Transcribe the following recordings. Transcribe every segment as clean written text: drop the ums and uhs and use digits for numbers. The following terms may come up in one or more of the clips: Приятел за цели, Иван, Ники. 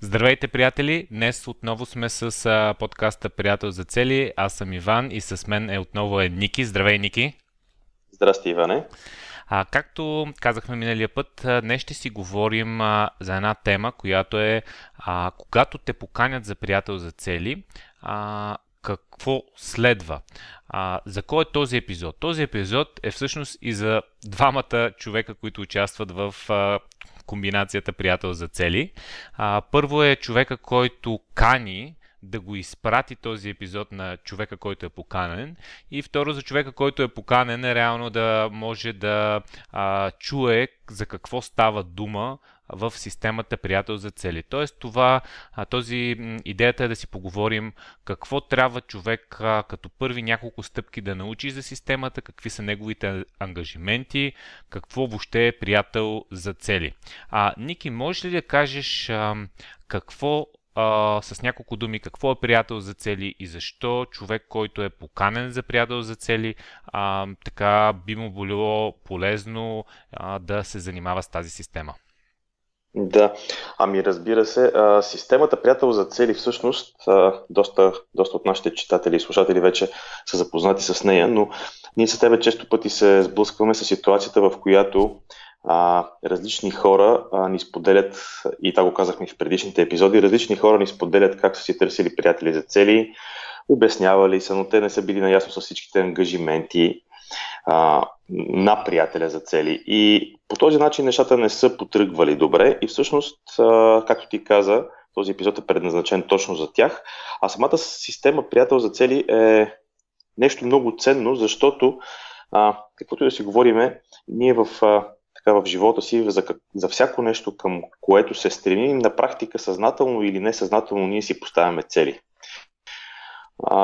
Здравейте, приятели! Днес отново сме с подкаста Приятел за цели. Аз съм Иван и с мен отново е Ники. Здравей, Ники! Здрасти, Иване! Както казахме миналия път, днес ще си говорим за една тема, която е когато те поканят за приятел за цели, какво следва? За кой е този епизод? Този епизод е всъщност и за двамата човека, които участват в комбинацията приятел за цели. Първо е човека, който кани, да го изпрати този епизод на човека, който е поканен, и второ за човека, който е поканен, е реално да може да чуе за какво става дума в системата приятел за цели. Тоест идеята е да си поговорим какво трябва човек като първи няколко стъпки да научи за системата, какви са неговите ангажименти, какво въобще е приятел за цели. Ники, можеш ли да кажеш какво с няколко думи, какво е приятел за цели и защо човек, който е поканен за приятел за цели, така би му било полезно да се занимава с тази система? Да, разбира се, системата приятел за цели всъщност, доста от нашите читатели и слушатели вече са запознати с нея, но ние с тебе често пъти се сблъскваме с ситуацията, в която различни хора ни споделят, и това го казахме в предишните епизоди, различни хора ни споделят как са си търсили приятели за цели, обяснявали са, но те не са били наясно с всичките ангажименти на приятеля за цели. И по този начин нещата не са потръгвали добре и всъщност, както ти каза, този епизод е предназначен точно за тях. А самата система приятел за цели е нещо много ценно, защото, каквото да си говориме, ние в живота си, за всяко нещо, към което се стремим, на практика съзнателно или несъзнателно ние си поставяме цели.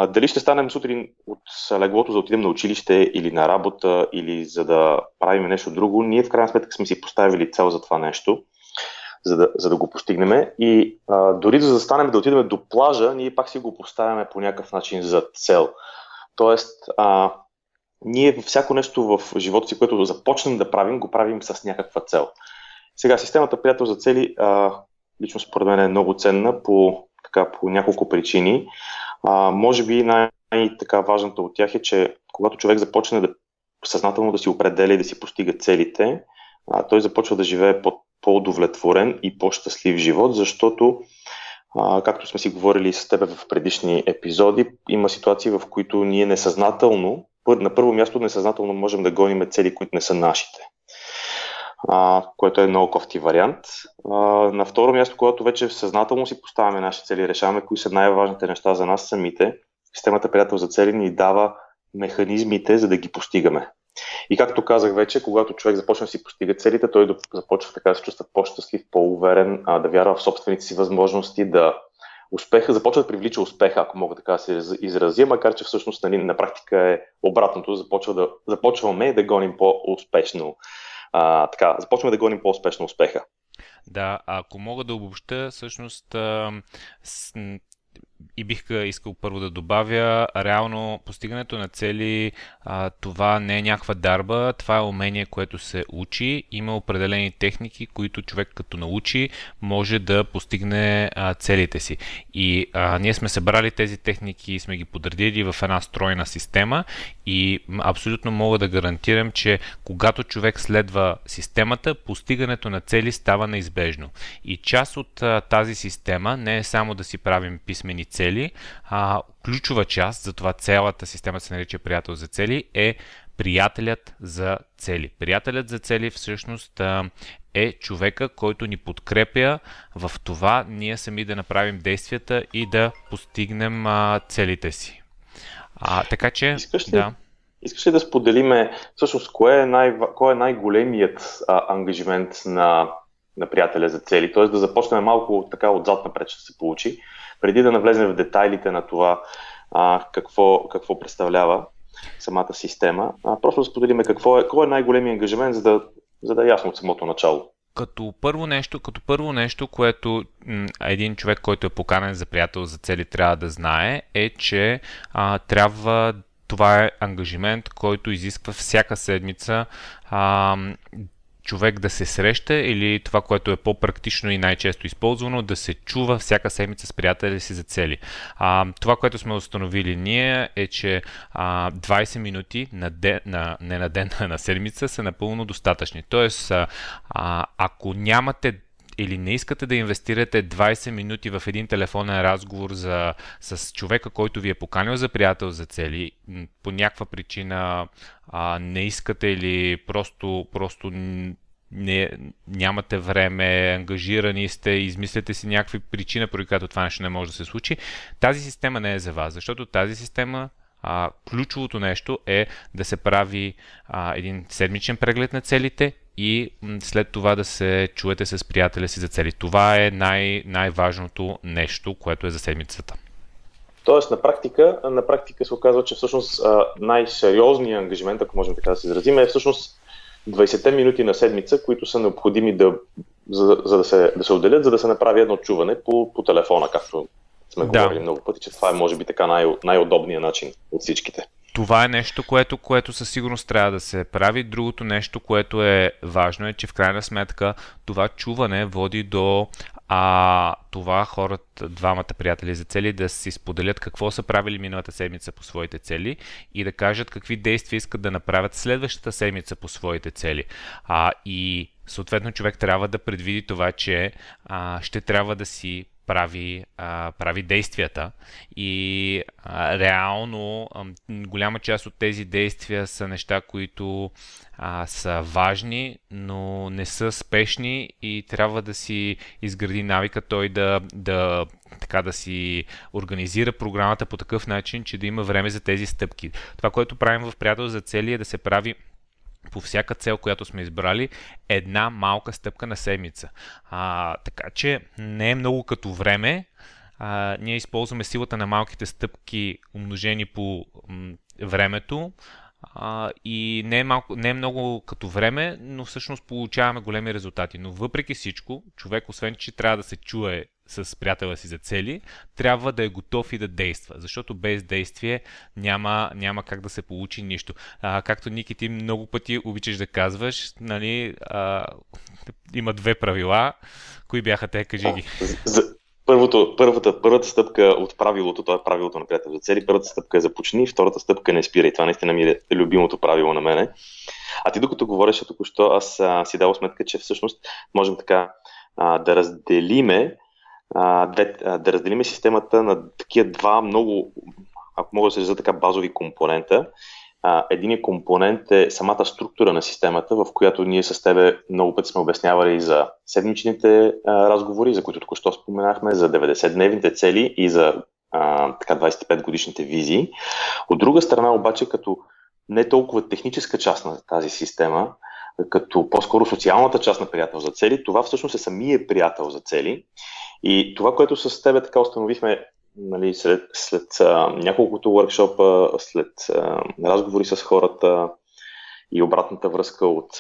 Дали ще станем сутрин от леглото за да отидем на училище или на работа, или за да правим нещо друго, ние в крайна сметка сме си поставили цел за това нещо, за да го постигнем, и дори за да станем да отидем до плажа, ние пак си го поставяме по някакъв начин за цел. Тоест, ние във всяко нещо в живота си, което започнем да правим, го правим с някаква цел. Сега, системата приятел за цели, лично според мен, е много ценна по няколко причини. Може би най-важната от тях е, че когато човек започне съзнателно да си определя и да си постига целите, той започва да живее по-удовлетворен и по-щастлив живот, защото, както сме си говорили с теб в предишни епизоди, има ситуации, в които ние несъзнателно, на първо място несъзнателно можем да гоним цели, които не са нашите, което е много кофти вариант. На второ място, когато вече съзнателно си поставяме наши цели, решаваме кои са най-важните неща за нас самите, системата приятел за цели ни дава механизмите, за да ги постигаме. И както казах вече, когато човек започне да си постига целите, той започва така да се чувства по-щастлив, по-уверен, да вярва в собствените си възможности, започва да привлича успеха, ако мога така да се изразя, макар че всъщност на практика е обратното, започваме да гоним по-успешно. Започваме да гоним по-успешно успеха. Да, ако мога да обобща, всъщност и бих искал първо да добавя, реално постигането на цели, това не е някаква дарба, това е умение, което се учи. Има определени техники, които човек като научи, може да постигне целите си. И ние сме събрали тези техники и сме ги подредили в една стройна система, и абсолютно мога да гарантирам, че когато човек следва системата, постигането на цели става неизбежно. И част от тази система не е само да си правим писмени цели, ключова част, затова цялата система се нарича приятел за цели, е приятелят за цели. Приятелят за цели всъщност е човека, който ни подкрепя в това ние сами да направим действията и да постигнем целите си. Така че, искаш ли да споделиме всъщност кой е най-големият ангажимент на приятеля за цели? Т.е. да започнем малко така отзад напред, ще се получи, преди да навлезем в детайлите на това какво представлява самата система. Просто да споделим кой е най-големият ангажимент, за да е ясно от самото начало. Като първо нещо, което един човек, който е поканен за приятел за цели, трябва да знае, е, че това е ангажимент, който изисква всяка седмица човек да се среща, или това, което е по-практично и най-често използвано, да се чува всяка седмица с приятели си за цели. Това, което сме установили ние, е, че 20 минути на ден, не на ден, а на седмица са напълно достатъчни. Тоест, ако нямате или не искате да инвестирате 20 минути в един телефонен разговор с човека, който ви е поканил за приятел за цели, по някаква причина не искате или просто нямате време, ангажирани сте, измисляте си някакви причина, поради която това нещо не може да се случи, тази система не е за вас, защото тази система, ключовото нещо е да се прави един седмичен преглед на целите и след това да се чуете с приятеля си за цели. Това е най-важното нещо, което е за седмицата. Тоест, на практика се оказва, че всъщност най-сериозният ангажимент, ако можем така да се изразим, е всъщност 20-те минути на седмица, които са необходими да се отделят, за да се направи едно чуване по телефона, както сме говорили много пъти, че това е може би така най-удобният начин от всичките. Това е нещо, което със сигурност трябва да се прави. Другото нещо, което е важно, е, че в крайна сметка това чуване води до това хората, двамата приятели за цели, да си споделят какво са правили миналата седмица по своите цели и да кажат какви действия искат да направят следващата седмица по своите цели. И съответно човек трябва да предвиди това, че ще трябва да си прави действията и реално голяма част от тези действия са неща, които са важни, но не са спешни и трябва да си изгради навика той да си организира програмата по такъв начин, че да има време за тези стъпки. Това, което правим в Приятел за цели, е да се прави по всяка цел, която сме избрали, една малка стъпка на седмица. Така че не е много като време. Ние използваме силата на малките стъпки, умножени по времето. И не е много като време, но всъщност получаваме големи резултати. Но въпреки всичко, човек, освен че трябва да се чуе с приятеля си за цели, трябва да е готов и да действа, защото без действие няма как да се получи нищо. Както Ники, ти много пъти обичаш да казваш, нали, има две правила. Кои бяха те? Кажи ги. Първата стъпка от правилото, това е правилото на приятел за цели. Първата стъпка е започни, втората стъпка е не спирай. Това наистина ми е любимото правило на мене. А ти докато говореше току-що, аз си дал сметка, че всъщност можем така да разделиме системата на такива два много, ако мога да се изразя така, базови компонента. Единият компонент е самата структура на системата, в която ние с тебе много пъти сме обяснявали за седмичните разговори, за които току-що споменахме, за 90-дневните цели и за така 25-годишните визии. От друга страна обаче, като не толкова техническа част на тази система, като по-скоро социалната част на приятел за цели, това всъщност е самия приятел за цели. И това, което с тебе така установихме, нали, след няколкото уъркшопа, след разговори с хората и обратната връзка от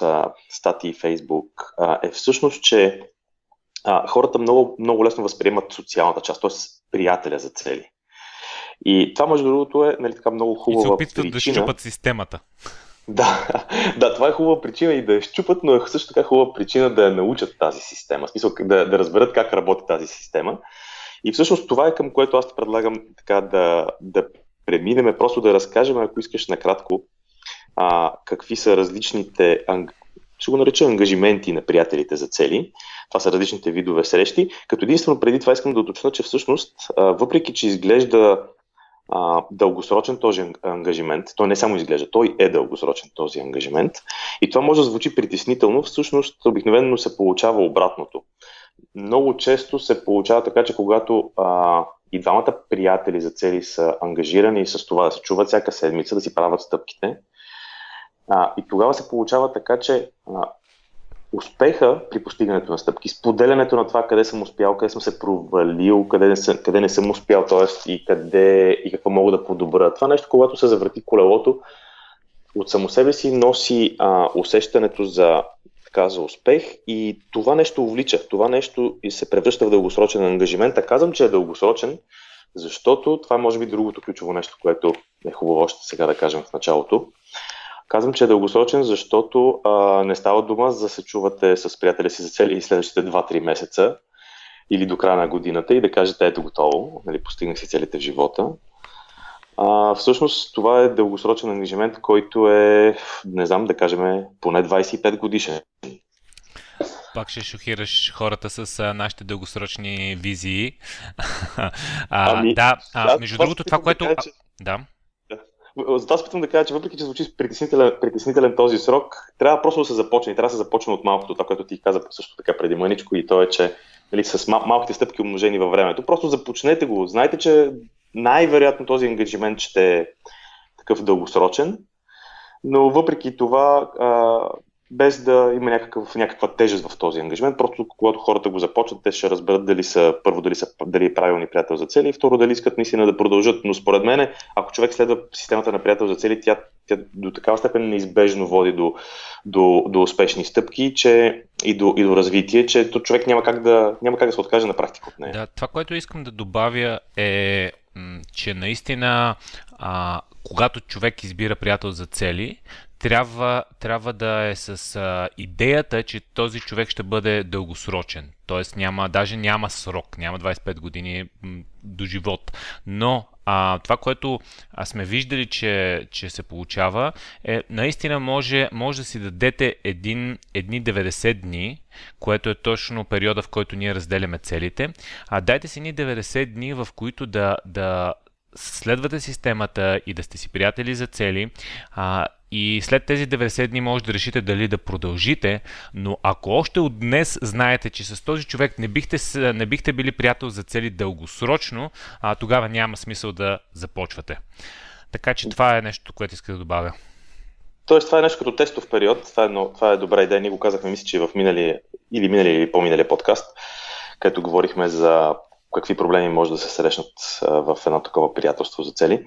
статии в Фейсбук, е всъщност, че хората много, много лесно възприемат социалната част, т.е. приятеля за цели. И това, между другото, е, нали, така много хубава причина. И се опитват да щупат системата. Да, това е хубава причина и да я щупат, но е също така хубава причина да я научат тази система. В смисъл да разберат как работи тази система. И всъщност това е към което аз ти предлагам така да преминем, просто да разкажем, ако искаш накратко, какви са различните, ще го нареча ангажименти на приятелите за цели. Това са различните видове срещи. Като единствено преди това искам да уточня, че всъщност, въпреки че изглежда дългосрочен този ангажимент, той не само изглежда, той е дългосрочен този ангажимент. И това може да звучи притеснително, всъщност обикновено се получава обратното. Много често се получава така, че когато и двамата приятели за цели са ангажирани с това да се чуват всяка седмица, да си правят стъпките, и тогава се получава така, че успеха при постигането на стъпки, споделянето на това къде съм успял, къде съм се провалил, къде не съм успял, т.е. и какво мога да подобра. Това нещо, когато се завърти колелото, от само себе си носи усещането за успех и това нещо увлича, това нещо и се превръща в дългосрочен ангажимент. А казвам, че е дългосрочен, защото това е може би другото ключово нещо, което е хубаво още сега да кажем в началото. Казвам, че е дългосрочен, защото не става дума за да се чувате с приятеля си за цели и следващите 2-3 месеца или до края на годината и да кажете ето готово, нали, постигнах си целите в живота. Всъщност това е дългосрочен ангажимент, който е, не знам да кажем, поне 25 годишен. Пак ще шокираш хората с нашите дългосрочни визии. Между другото, това, което... Затова спитам да кажа, че въпреки че звучи притеснителен този срок, трябва просто да се започне и трябва да се започне от малкото, това, което ти каза също така преди мъничко, и то е, че нали, с малките стъпки умножени във времето. Просто започнете го. Знаете, че най-вероятно този ангажимент ще е такъв дългосрочен, но въпреки това, без да има някаква тежест в този ангажимент, просто когато хората го започнат, те ще разберат дали са, първо, дали е правилни приятел за цели и второ, дали искат наистина да продължат. Но според мен, ако човек следва системата на приятел за цели, тя до такава степен неизбежно води до успешни стъпки, че и до развитие, че то човек няма как да се откаже на практика от нея. Да, това, което искам да добавя е, че наистина, когато човек избира приятел за цели, трябва да е с идеята, че този човек ще бъде дългосрочен. Тоест няма срок, няма 25 години до живот. Но това, което сме виждали, че се получава, е наистина може да си дадете едни 90 дни, което е точно периода, в който ние разделяме целите. Дайте си едни 90 дни, в които да следвате системата и да сте си приятели за цели. И след тези 90 дни може да решите дали да продължите, но ако още от днес знаете, че с този човек не бихте били приятел за цели дългосрочно, тогава няма смисъл да започвате. Така че това е нещо, което иска да добавя. Тоест това е нещо като тестов период, това е добра идея, ние го казахме, мисля, че в миналия или по-миналия подкаст, където говорихме за какви проблеми може да се срещнат в едно такова приятелство за цели.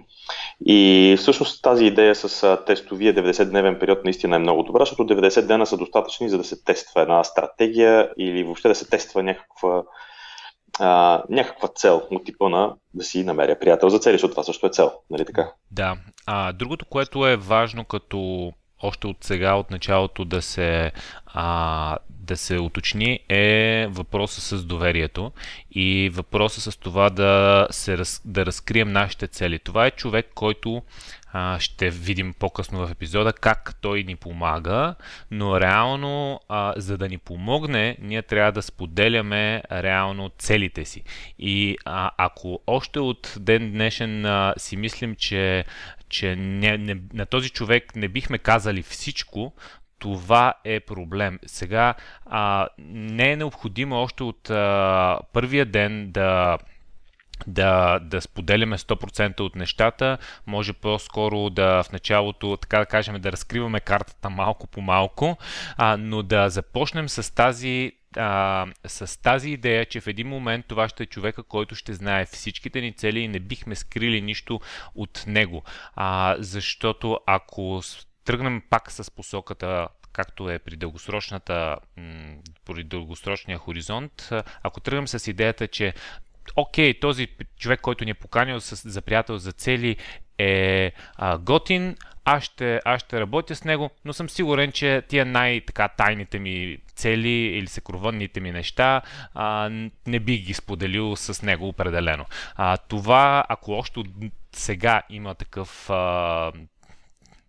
И всъщност тази идея с тестовия 90-дневен период наистина е много добра, защото 90 дена са достатъчни, за да се тества една стратегия или въобще да се тества някаква цел от типа на да си намеря приятел за цели, защото това също е цел, нали така? Да. Другото, което е важно като още от сега, от началото да се уточни е въпроса с доверието и въпроса с това да разкрием нашите цели. Това е човек, който ще видим по-късно в епизода как той ни помага, но реално за да ни помогне, ние трябва да споделяме реално целите си. И ако още от ден днешен си мислим, че на този човек не бихме казали всичко, това е проблем. Сега не е необходимо още от първия ден да споделяме 100% от нещата, може по-скоро в началото, така да кажем, да разкриваме картата малко по малко, но да започнем с тази идея, че в един момент това ще е човека, който ще знае всичките ни цели и не бихме скрили нищо от него. Защото ако тръгнем пак с посоката, както е при дългосрочния хоризонт, ако тръгнем с идеята, че окей, този човек, който ни е поканил за приятел за цели е готин, аз ще работя с него, но съм сигурен, че тия най-тайните ми цели или съкровенните ми неща не би ги споделил с него определено. Това, ако още сега има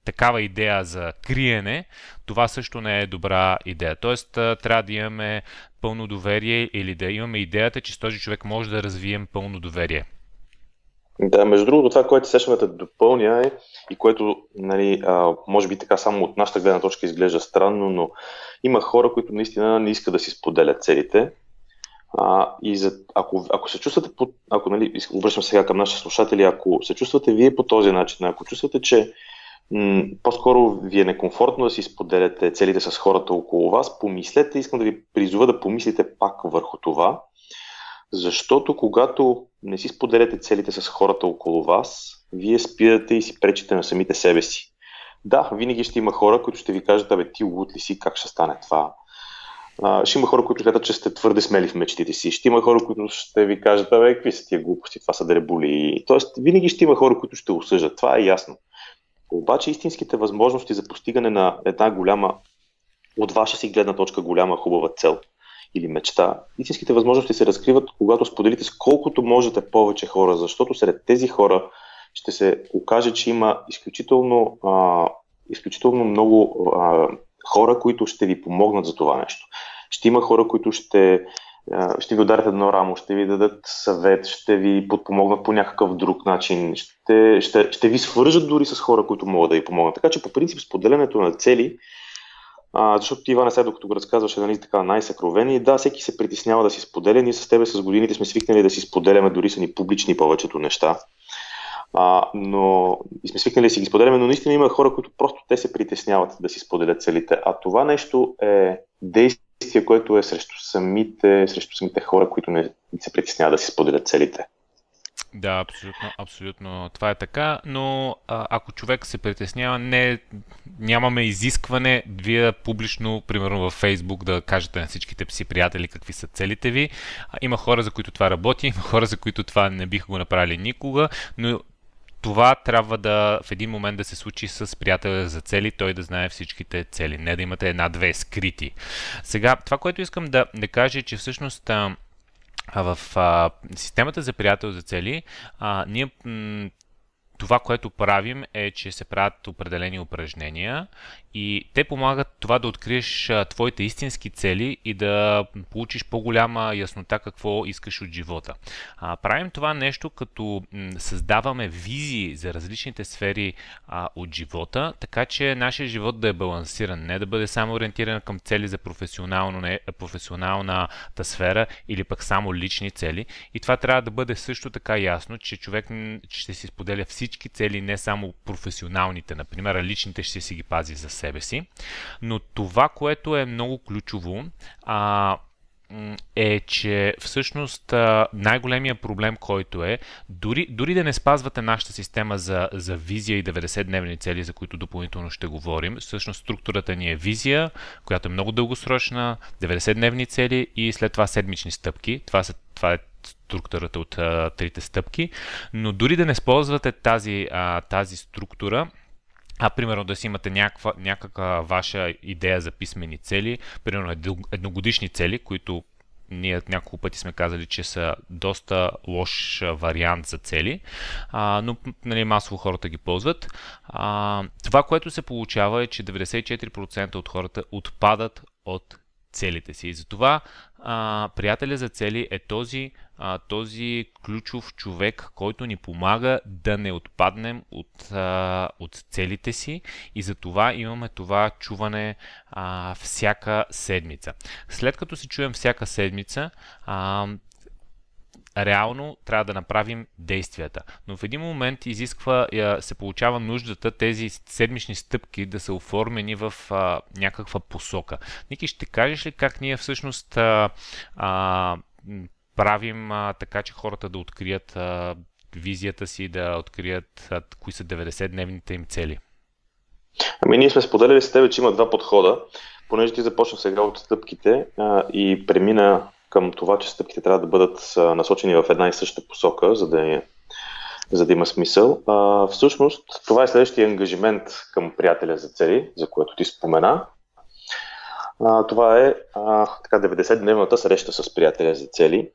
такава идея за криене, това също не е добра идея. Тоест, трябва да имаме пълно доверие или да имаме идеята, че с този човек може да развием пълно доверие. Да, между другото, това, което сещаме да допълня е и което, нали, може би така само от нашата гледна точка изглежда странно, но има хора, които наистина не искат да си споделят целите. Ако се чувствате, нали, обръщам сега към нашите слушатели, ако се чувствате вие по този начин, ако чувствате, че по-скоро ви е некомфортно да си споделяте целите с хората около вас, помислете, искам да ви призова да помислите пак върху това, защото когато не си споделяте целите с хората около вас, вие спирате и си пречите на самите себе си. Да, винаги ще има хора, които ще ви кажат, абе ти луд ли си, как ще стане това? Ще има хора, които гледат, че сте твърде смели в мечтите си. Ще има хора, които ще ви кажат, абе какви са тия глупости, това са дребули. Тоест, винаги ще има хора, които ще осъждат, това е ясно. Обаче истинските възможности за постигане на една голяма, от ваша си гледна точка голяма хубава цел или мечта, истинските възможности се разкриват, когато споделите с колкото можете повече хора, защото сред тези хора ще се окаже, че има изключително много хора, които ще ви помогнат за това нещо. Ще има хора, които ще ви ударят едно рамо, ще ви дадат съвет, ще ви подпомогнат по някакъв друг начин, ще ви свържат дори с хора, които могат да ви помогнат. Така че по принцип споделянето на цели, защото ти, Иване, сега докато го разказваше, нали, така най-съкровени, да, всеки се притеснява да си споделя. Ние с тебе с годините сме свикнали да си споделяме, дори са ни публични повечето неща. Но и сме свикнали да си ги споделяме, но наистина има хора, които просто те се притесняват да си споделят целите. А това нещо е действие, което е срещу самите хора, които не се притесняват да си споделят целите. Да, абсолютно, абсолютно. Това е така, но ако човек се притеснява, нямаме изискване вие публично, примерно във Фейсбук, да кажете на всичките си приятели какви са целите ви. Има хора, за които това работи, има хора, за които това не биха го направили никога, но това трябва да в един момент да се случи с приятеля за цели, той да знае всичките цели, не да имате една-две скрити. Сега, това, което искам да кажа, е, че всъщност в системата за приятел за цели, ние това, което правим, е, че се правят определени упражнения и те помагат това да откриеш твоите истински цели и да получиш по-голяма яснота какво искаш от живота. Правим това нещо, като създаваме визии за различните сфери от живота, така че нашия живот да е балансиран, не да бъде само ориентиран към цели за професионалната сфера или пък само лични цели. И това трябва да бъде също така ясно, че човек ще си споделя всички цели, не само професионалните, например, а личните ще си ги пази за себе си. Но това, което е много ключово, е, че всъщност най-големия проблем, който е, дори да не спазвате нашата система за визия и 90-дневни цели, за които допълнително ще говорим, всъщност структурата ни е визия, която е много дългосрочна, 90-дневни цели и след това седмични стъпки. Това е структурата от трите стъпки, но дори да не използвате тази структура, примерно да си имате някаква ваша идея за писмени цели, примерно едногодишни цели, които ние няколко пъти сме казали, че са доста лош вариант за цели, но нали, масово хората ги ползват. Това, което се получава е, че 94% от хората отпадат от целите си. И затова приятеля за цели е този ключов човек, който ни помага да не отпаднем от целите си, и затова имаме това чуване всяка седмица. След като се чуем всяка седмица, реално трябва да направим действията. Но в един момент се получава нуждата тези седмични стъпки да са оформени в някаква посока. Ники, ще кажеш ли как ние всъщност правим така, че хората да открият визията си, да открият кои са 90-дневните им цели? Ами ние сме споделили с теб, че има два подхода. Понеже ти започна сега от стъпките и премина към това, че стъпките трябва да бъдат насочени в една и съща посока, за да има смисъл. Всъщност, това е следващия ангажимент към приятеля за цели, за което ти спомена. Това е 90-дневната среща с приятеля за цели.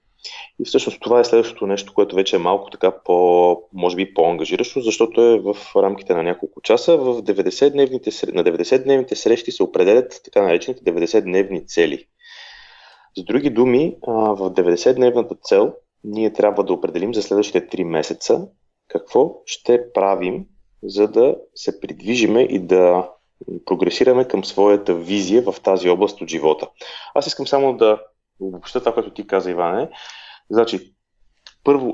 И всъщност това е следващото нещо, което вече е малко така може би по-ангажиращо, защото е в рамките на няколко часа. На 90-дневните срещи се определят така наречените 90-дневни цели. С други думи, в 90-дневната цел ние трябва да определим за следващите 3 месеца какво ще правим, за да се придвижиме и да прогресираме към своята визия в тази област от живота. Аз искам само да обобща това, което ти каза, Иване. Значи,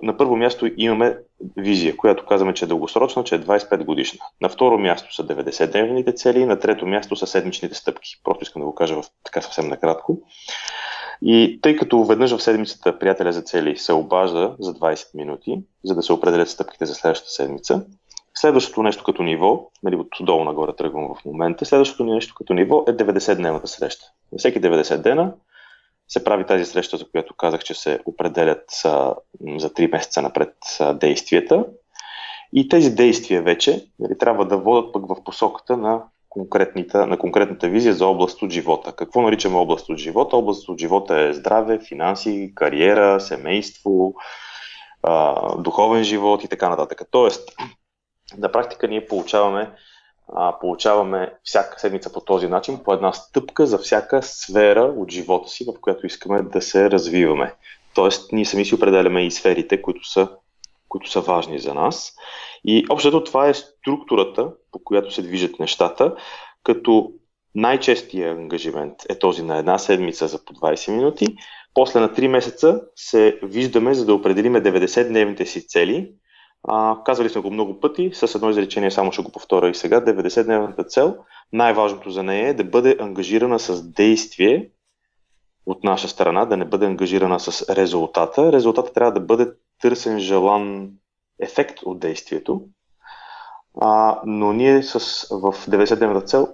на първо място имаме визия, която казваме, че е дългосрочна, че е 25 годишна. На второ място са 90-дневните цели, на трето място са седмичните стъпки. Просто искам да го кажа така съвсем накратко. И тъй като веднъж в седмицата приятеля за цели се обажда за 20 минути, за да се определят стъпките за следващата седмица, следващото нещо като ниво, отдолу нагоре тръгвам в момента, следващото нещо като ниво е 90-дневната среща. На всеки 90 дена се прави тази среща, за която казах, че се определят за 3 месеца напред действията. И тези действия вече трябва да водят пък в посоката на конкретната визия за област от живота. Какво наричаме област от живота? Област от живота е здраве, финанси, кариера, семейство, духовен живот и така нататък. Тоест, на практика ние получаваме всяка седмица по този начин, по една стъпка за всяка сфера от живота си, в която искаме да се развиваме. Тоест, ние сами си определяме и сферите, които са важни за нас. И общото това е структурата, по която се движат нещата, като най-честият ангажимент е този на една седмица за по 20 минути. После на 3 месеца се виждаме, за да определим 90-дневните си цели. Казвали сме го много пъти, с едно изречение само ще го повторя и сега. 90-дневната цел, най-важното за нея е да бъде ангажирана с действие от наша страна, да не бъде ангажирана с резултата. Резултатът трябва да бъде търсен, желан ефект от действието, но ние в 90-дневната цел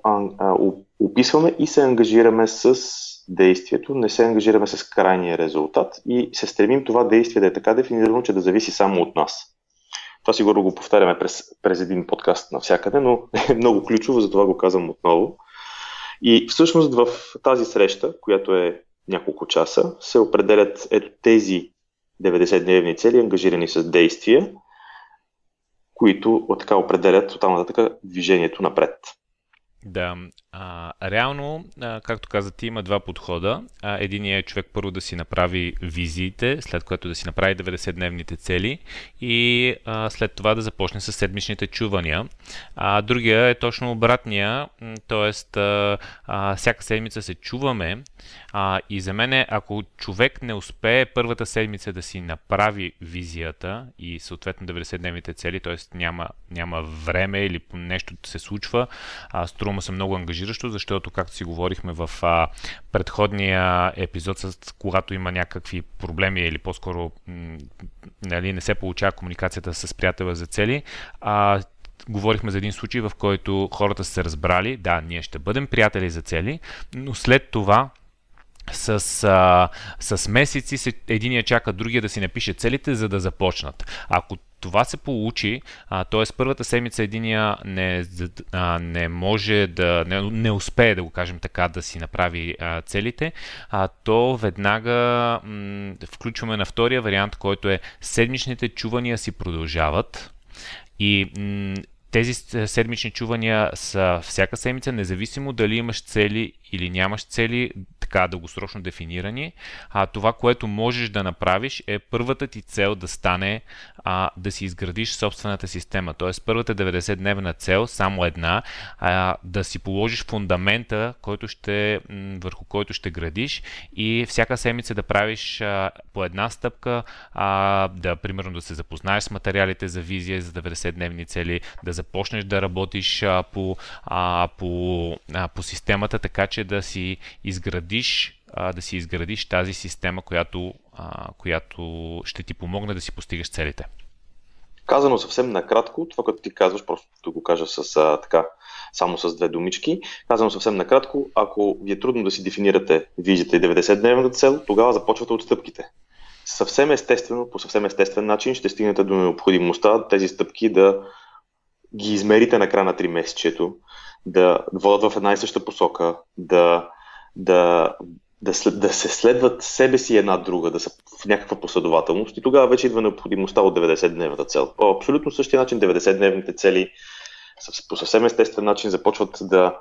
описваме и се ангажираме с действието, не се ангажираме с крайния резултат и се стремим това действие да е така дефинирано, че да зависи само от нас. Това сигурно го повтаряме през един подкаст навсякъде, но е много ключово, затова го казвам отново. И всъщност в тази среща, която е няколко часа, се определят ето тези 90-дневни цели, ангажирани с действия, които така определят тотално така движението напред. Да, реално, както каза ти, има два подхода. Единият е човек първо да си направи визиите, след което да си направи 90-дневните цели и след това да започне с седмичните чувания. Другия е точно обратния, т.е. всяка седмица се чуваме и за мен, ако човек не успее първата седмица да си направи визията и съответно 90-дневните цели, т.е. няма време или нещо се случва, струва се много ангажиращо, защото, както си говорихме в предходния епизод, когато има някакви проблеми или по-скоро не се получава комуникацията с приятела за цели, говорихме за един случай, в който хората са се разбрали, да, ние ще бъдем приятели за цели, но след това с месеци единия чака другия да си напише целите, за да започнат. Ако това се получи, т.е. първата седмица единия не може да, не успее, да го кажем така, да си направи целите, то веднага включваме на втория вариант, който е седмичните чувания си продължават и тези седмични чувания са всяка седмица, независимо дали имаш цели или нямаш цели, така дългосрочно дефинирани. Това, което можеш да направиш, е първата ти цел да стане да си изградиш собствената система. Т.е. първата 90-дневна цел, само една, да си положиш фундамента, върху който ще градиш и всяка седмица да правиш по една стъпка, примерно да се запознаеш с материалите за визия за 90-дневни цели, да започнеш да работиш по системата, така че да си изградиш тази система, която ще ти помогне да си постигаш целите. Казано съвсем накратко, това като ти казваш, просто да го кажа само с две думички. Казано съвсем накратко, ако ви е трудно да си дефинирате визията и 90-дневната цел, тогава започвате от стъпките. Съвсем естествено, по съвсем естествен начин ще стигнете до необходимостта тези стъпки да ги измерите на края на 3 месечето, да водят в една и съща посока, да се следват себе си една друга, да са в някаква последователност и тогава вече идва необходимостта от 90-дневната цел. По абсолютно същия начин 90-дневните цели по съвсем естествен начин започват да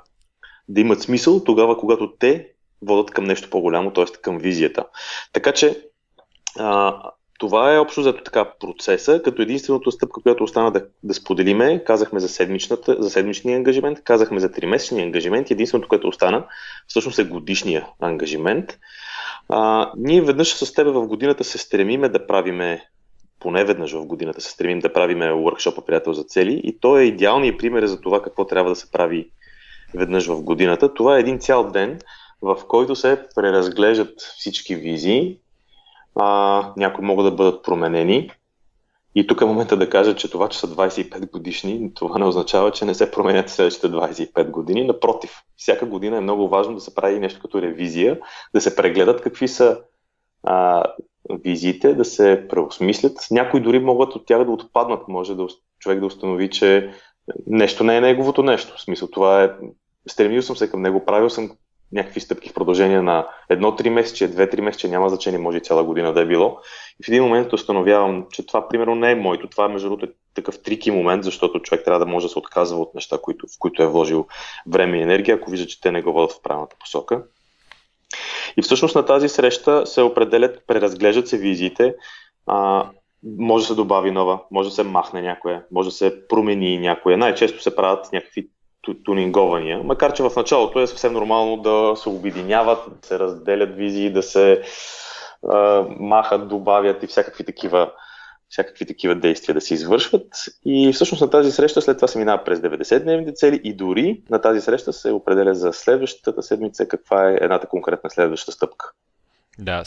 имат смисъл тогава, когато те водят към нещо по-голямо, т.е. към визията. Така че това е общо зато така процеса, като единствената стъпка, която остана да споделиме, казахме за седмичния ангажимент, казахме за 3-месечния ангажимент, единственото, което остана, всъщност е годишния ангажимент. Ние веднъж с теб в годината се стремиме да правиме, поне веднъж в годината се стремим да правиме уъркшопа Приятел за цели и той е идеалният пример за това какво трябва да се прави веднъж в годината. Това е един цял ден, в който се преразглеждат всички визии, някои могат да бъдат променени и тук е момента да кажа, че това, че са 25 годишни, това не означава, че не се променят следващите 25 години. Напротив, всяка година е много важно да се прави нещо като ревизия, да се прегледат какви са визиите, да се преосмислят. Някои дори могат от тях да отпаднат, може да човек да установи, че нещо не е неговото нещо. В смисъл, това е, стремил съм се към него, правил съм някакви стъпки в продължение на 1-3 месече, 2-3 месече, няма значение, може и цяла година да е било. И в един момент установявам, че това примерно не е моето. Това между другото е такъв трики момент, защото човек трябва да може да се отказва от неща, в които е вложил време и енергия, ако вижда, че те не го водят в правилната посока. И всъщност на тази среща се определят, преразглеждат се визиите, може да се добави нова, може да се махне някоя, може да се промени някоя. Най-често се правят някакви тунингования, макар че в началото е съвсем нормално да се обединяват, да се разделят визии, да се махат, добавят и всякакви такива действия да се извършват. И всъщност на тази среща след това се минава през 90-дневните цели и дори на тази среща се определя за следващата седмица каква е едната конкретна следваща стъпка. Да,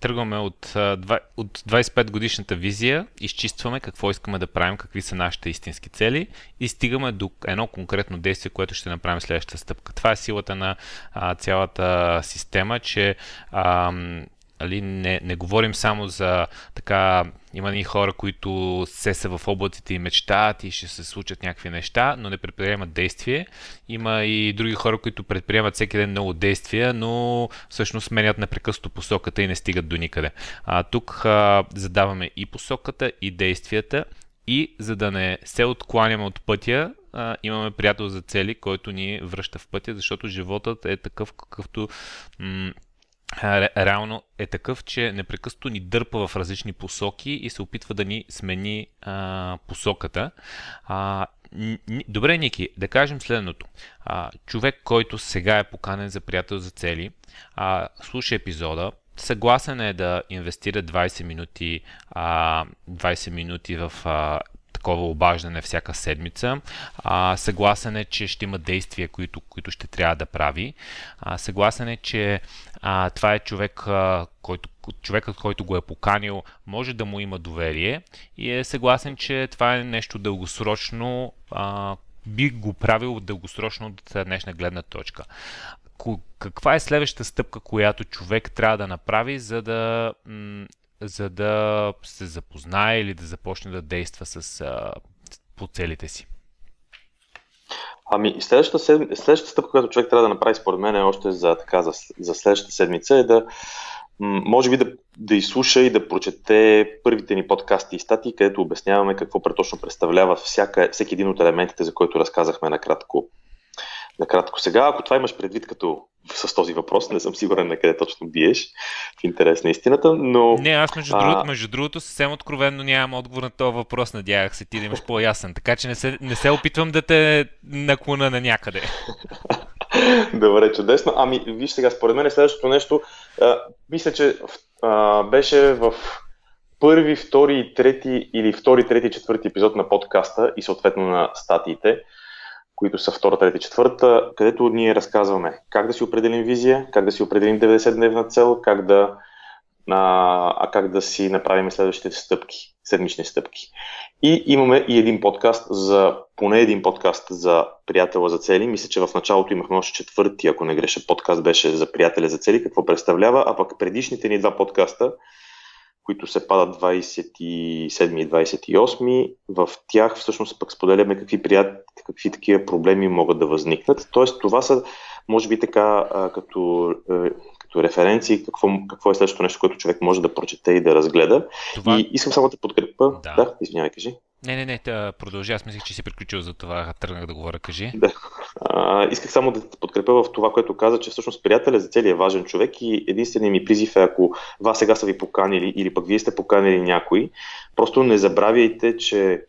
тръгваме от 25-годишната визия, изчистваме какво искаме да правим, какви са нашите истински цели и стигаме до едно конкретно действие, което ще направим следващата стъпка. Това е силата на цялата система, че не говорим само за така. Има и хора, които са в облаците и мечтаят и ще се случат някакви неща, но не предприемат действие. Има и други хора, които предприемат всеки ден много действия, но всъщност сменят непрекъснато посоката и не стигат до никъде. Тук задаваме и посоката, и действията, и за да не се откланяме от пътя, имаме приятел за цели, който ни връща в пътя, защото животът е такъв, какъвто... реално е такъв, че непрекъснато ни дърпа в различни посоки и се опитва да ни смени посоката. Добре, Ники, да кажем следното. Човек, който сега е поканен за приятел за цели, слуша епизода, съгласен е да инвестира 20 минути в такова обаждане всяка седмица. Съгласен е, че ще има действия, които ще трябва да прави. Съгласен е, че това е човек, човекът, който го е поканил, може да му има доверие и е съгласен, че това е нещо дългосрочно, би го правил дългосрочно от днешна гледна точка. Каква е следващата стъпка, която човек трябва да направи, за да се запознае или да започне да действа по целите си? Следващата стъпка, която човек трябва да направи, според мен, е още за следващата седмица, е да може би да изслуша и да прочете първите ни подкасти и статии, където обясняваме какво преточно представлява всеки един от елементите, за който разказахме накратко сега. Ако това имаш предвид като с този въпрос, не съм сигурен на къде точно биеш, в интерес на истината, но... Не, аз между другото съвсем откровенно нямам отговор на този въпрос, надявах се ти да имаш по-ясен, така че не се опитвам да те наклона на някъде. Добре, чудесно. Виж сега, според мен следващото нещо, мисля, че беше в първи, втори и трети или втори, трети, четвърти епизод на подкаста и съответно на статиите, които са втора, трета и четвърта, където ние разказваме как да си определим визия, как да си определим 90-дневна цел, как да си направим следващите стъпки, седмични стъпки. И имаме и един подкаст, поне един подкаст за приятела за цели. Мисля, че в началото имахме още четвърти, ако не греша, подкаст беше за приятеля за цели, какво представлява, а пък предишните ни два подкаста, които се падат 27 и 28, в тях всъщност пък споделяме какви такива проблеми могат да възникнат. Тоест това са, може би така, като референции, какво е следващото нещо, което човек може да прочете и да разгледа. Това... И искам само да подкрепа. Да, извинявай, кажи. Не, продължи. Аз мислех, че си приключил за това. Тръгнах да говоря, кажи. Да. Исках само да те подкрепя в това, което каза, че всъщност приятелят за цели е важен човек и единственият ми призив е, ако вас сега са ви поканили или пък вие сте поканили някой, просто не забравяйте, че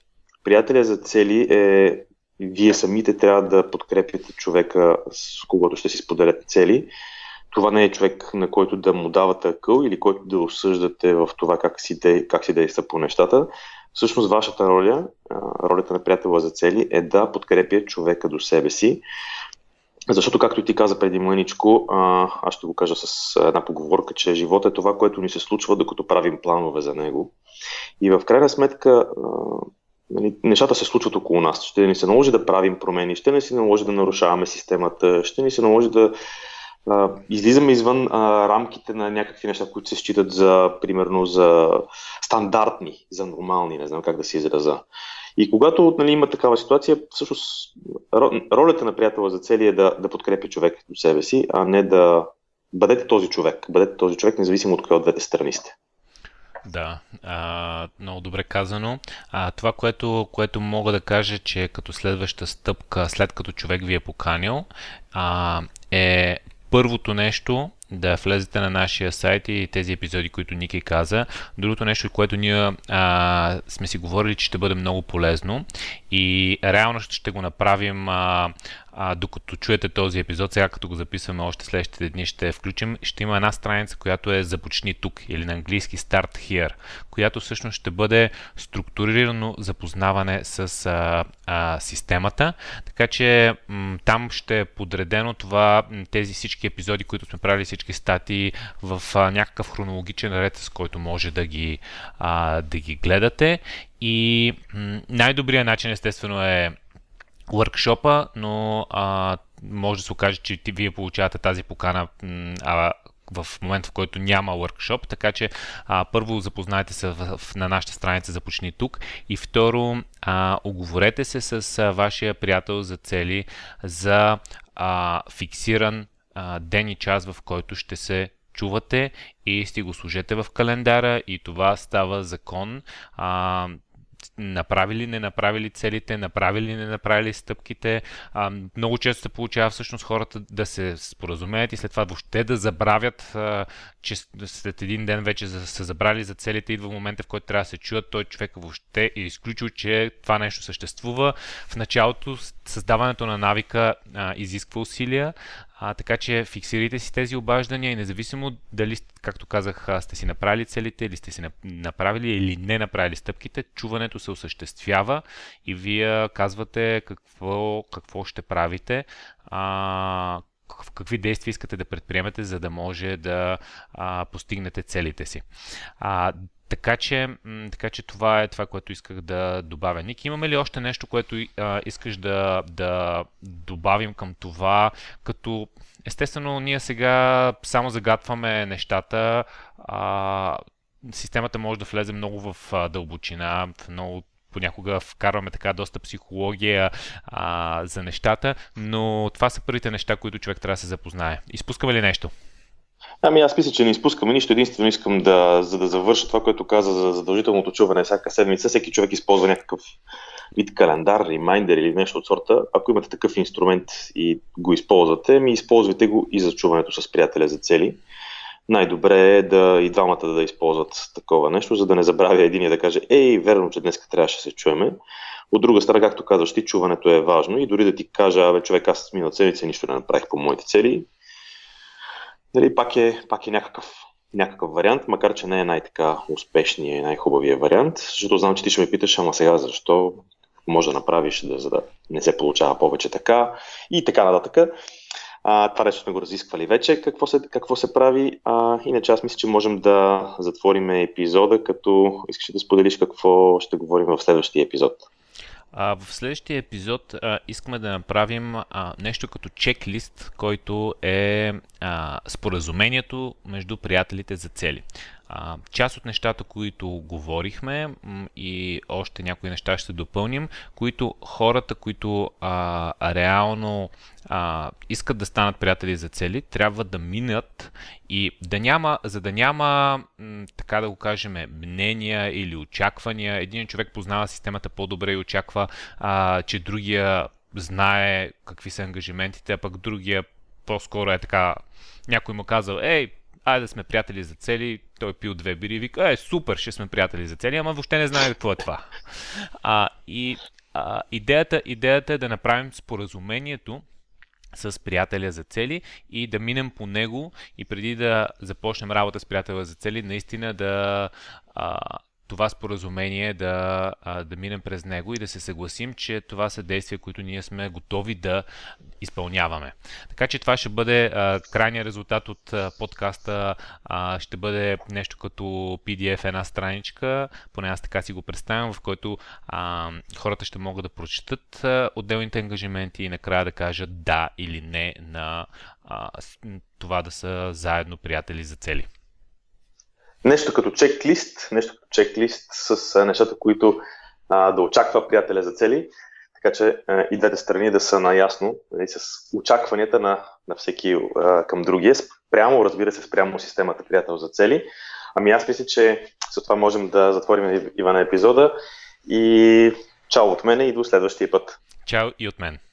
приятелят за цели е вие самите трябва да подкрепите човека, с когото ще си споделяте цели. Това не е човек, на който да му давате акъл или който да осъждате в това как си действа по нещата. Всъщност вашата роля, ролята на приятела за цели е да подкрепя човека до себе си, защото както и ти каза преди мъничко, аз ще го кажа с една поговорка, че живота е това, което ни се случва, докато правим планове за него. И в крайна сметка нещата се случват около нас, ще ни се наложи да правим промени, ще ни се наложи да нарушаваме системата, ще ни се наложи да излизаме извън рамките на някакви неща, които се считат за, примерно, за стандартни, за нормални, не знам как да се израза. И когато, нали, има такава ситуация, всъщност ролята на приятела за цели е да подкрепи човек до себе си, а не да бъдете този човек. Бъдете този човек, независимо от коя от двете страни сте. Да, много добре казано. Това, което мога да кажа, че като следваща стъпка, след като човек ви е поканил, е първото нещо да влезете на нашия сайт и тези епизоди, които Ники каза. Другото нещо, което ние сме си говорили, че ще бъде много полезно и реално ще го направим докато чуете този епизод. Сега като го записваме, още следващите дни ще включим. Ще има една страница, която е "Започни тук" или на английски "Start Here", която всъщност ще бъде структурирано запознаване с системата. Така че там ще е подредено това, тези всички епизоди, които сме правили, всички статии в някакъв хронологичен ред, с който може да ги гледате. И най-добрият начин, естествено, е workshop-а, но може да се окаже, че вие получавате тази покана в момента, в който няма workshop, така че първо запознайте се на нашата страница "Започни тук" и второ оговорете се с вашия приятел за цели за фиксиран ден и час, в който ще се чувате, и си го служете в календара, и това става закон. Направили, не направили целите, направили, не направили стъпките. Много често се получава всъщност хората да се споразумеят и след това въобще да забравят, че след един ден вече са забрали за целите. Идва момента, в който трябва да се чуят. Той човек въобще е изключил, че това нещо съществува. В началото създаването на навика изисква усилия. Така че фиксирайте си тези обаждания и независимо дали, както казах, сте си направили целите или сте си направили или не направили стъпките, чуването се осъществява и вие казвате какво ще правите, какви действия искате да предприемете, за да може да постигнете целите си. Така че това е това, което исках да добавя. Ник, имаме ли още нещо, което искаш да добавим към това? Като, естествено, ние сега само загатваме нещата. Системата може да влезе много в дълбочина, понякога вкарваме така доста психология за нещата, но това са първите неща, които човек трябва да се запознае. Изпускаме ли нещо? Ами аз мисля, че не изпускаме нищо. Единствено искам за да завърша това, което каза за задължителното чуване всяка седмица. Всеки човек използва някакъв вид календар, ремайндер или нещо от сорта. Ако имате такъв инструмент и го използвате, използвайте го и за чуването с приятеля за цели. Най-добре е и двамата да използват такова нещо, за да не забравя един и да каже: "Ей, верно, че днес трябваше да се чуеме." От друга страна, както казваш ти, чуването е важно и дори да ти кажа: "Абе, човек, аз миналата седмица нищо не направих по моите цели", нали, пак е някакъв вариант, макар че не е най-така успешния и най-хубавия вариант, защото знам, че ти ще ме питаш: "Ама сега защо? Може да направиш, за да не се получава повече така", и така нататък. Това нещо сме го разисквали вече, какво се прави. Иначе аз мисля, че можем да затворим епизода, като искаш да споделиш какво ще говорим в следващия епизод. В следващия епизод искаме да направим нещо като чеклист, който е споразумението между приятелите за цели. Част от нещата, които говорихме, и още някои неща ще допълним, които хората, които реално искат да станат приятели за цели, трябва да минат, и за да няма, така да го кажем, мнения или очаквания. Един човек познава системата по-добре и очаква, че другия знае какви са ангажиментите, а пък другия по-скоро е така, някой му казал: "Ей, айде да сме приятели за цели", той е пил 2 бири и вика: "Е, супер, ще сме приятели за цели", ама въобще не знае какво е това. Идеята е да направим споразумението с приятеля за цели и да минем по него, и преди да започнем работа с приятеля за цели, наистина да това споразумение, да минем през него и да се съгласим, че това са действия, които ние сме готови да изпълняваме. Така че това ще бъде крайният резултат от подкаста. Ще бъде нещо като PDF, една страничка, поне аз така си го представям, в който хората ще могат да прочитат отделните ангажименти и накрая да кажат да или не на това да са заедно приятели за цели. Нещо като чек-лист, с нещата, които да очаква приятеля за цели, така че и двете страни да са наясно с очакванията на всеки към другия, прямо, разбира се, спрямо системата приятел за цели. Ами аз мисля, че с това можем да затворим, Ивана, епизода и чао от мене и до следващия път. Чао и от мен.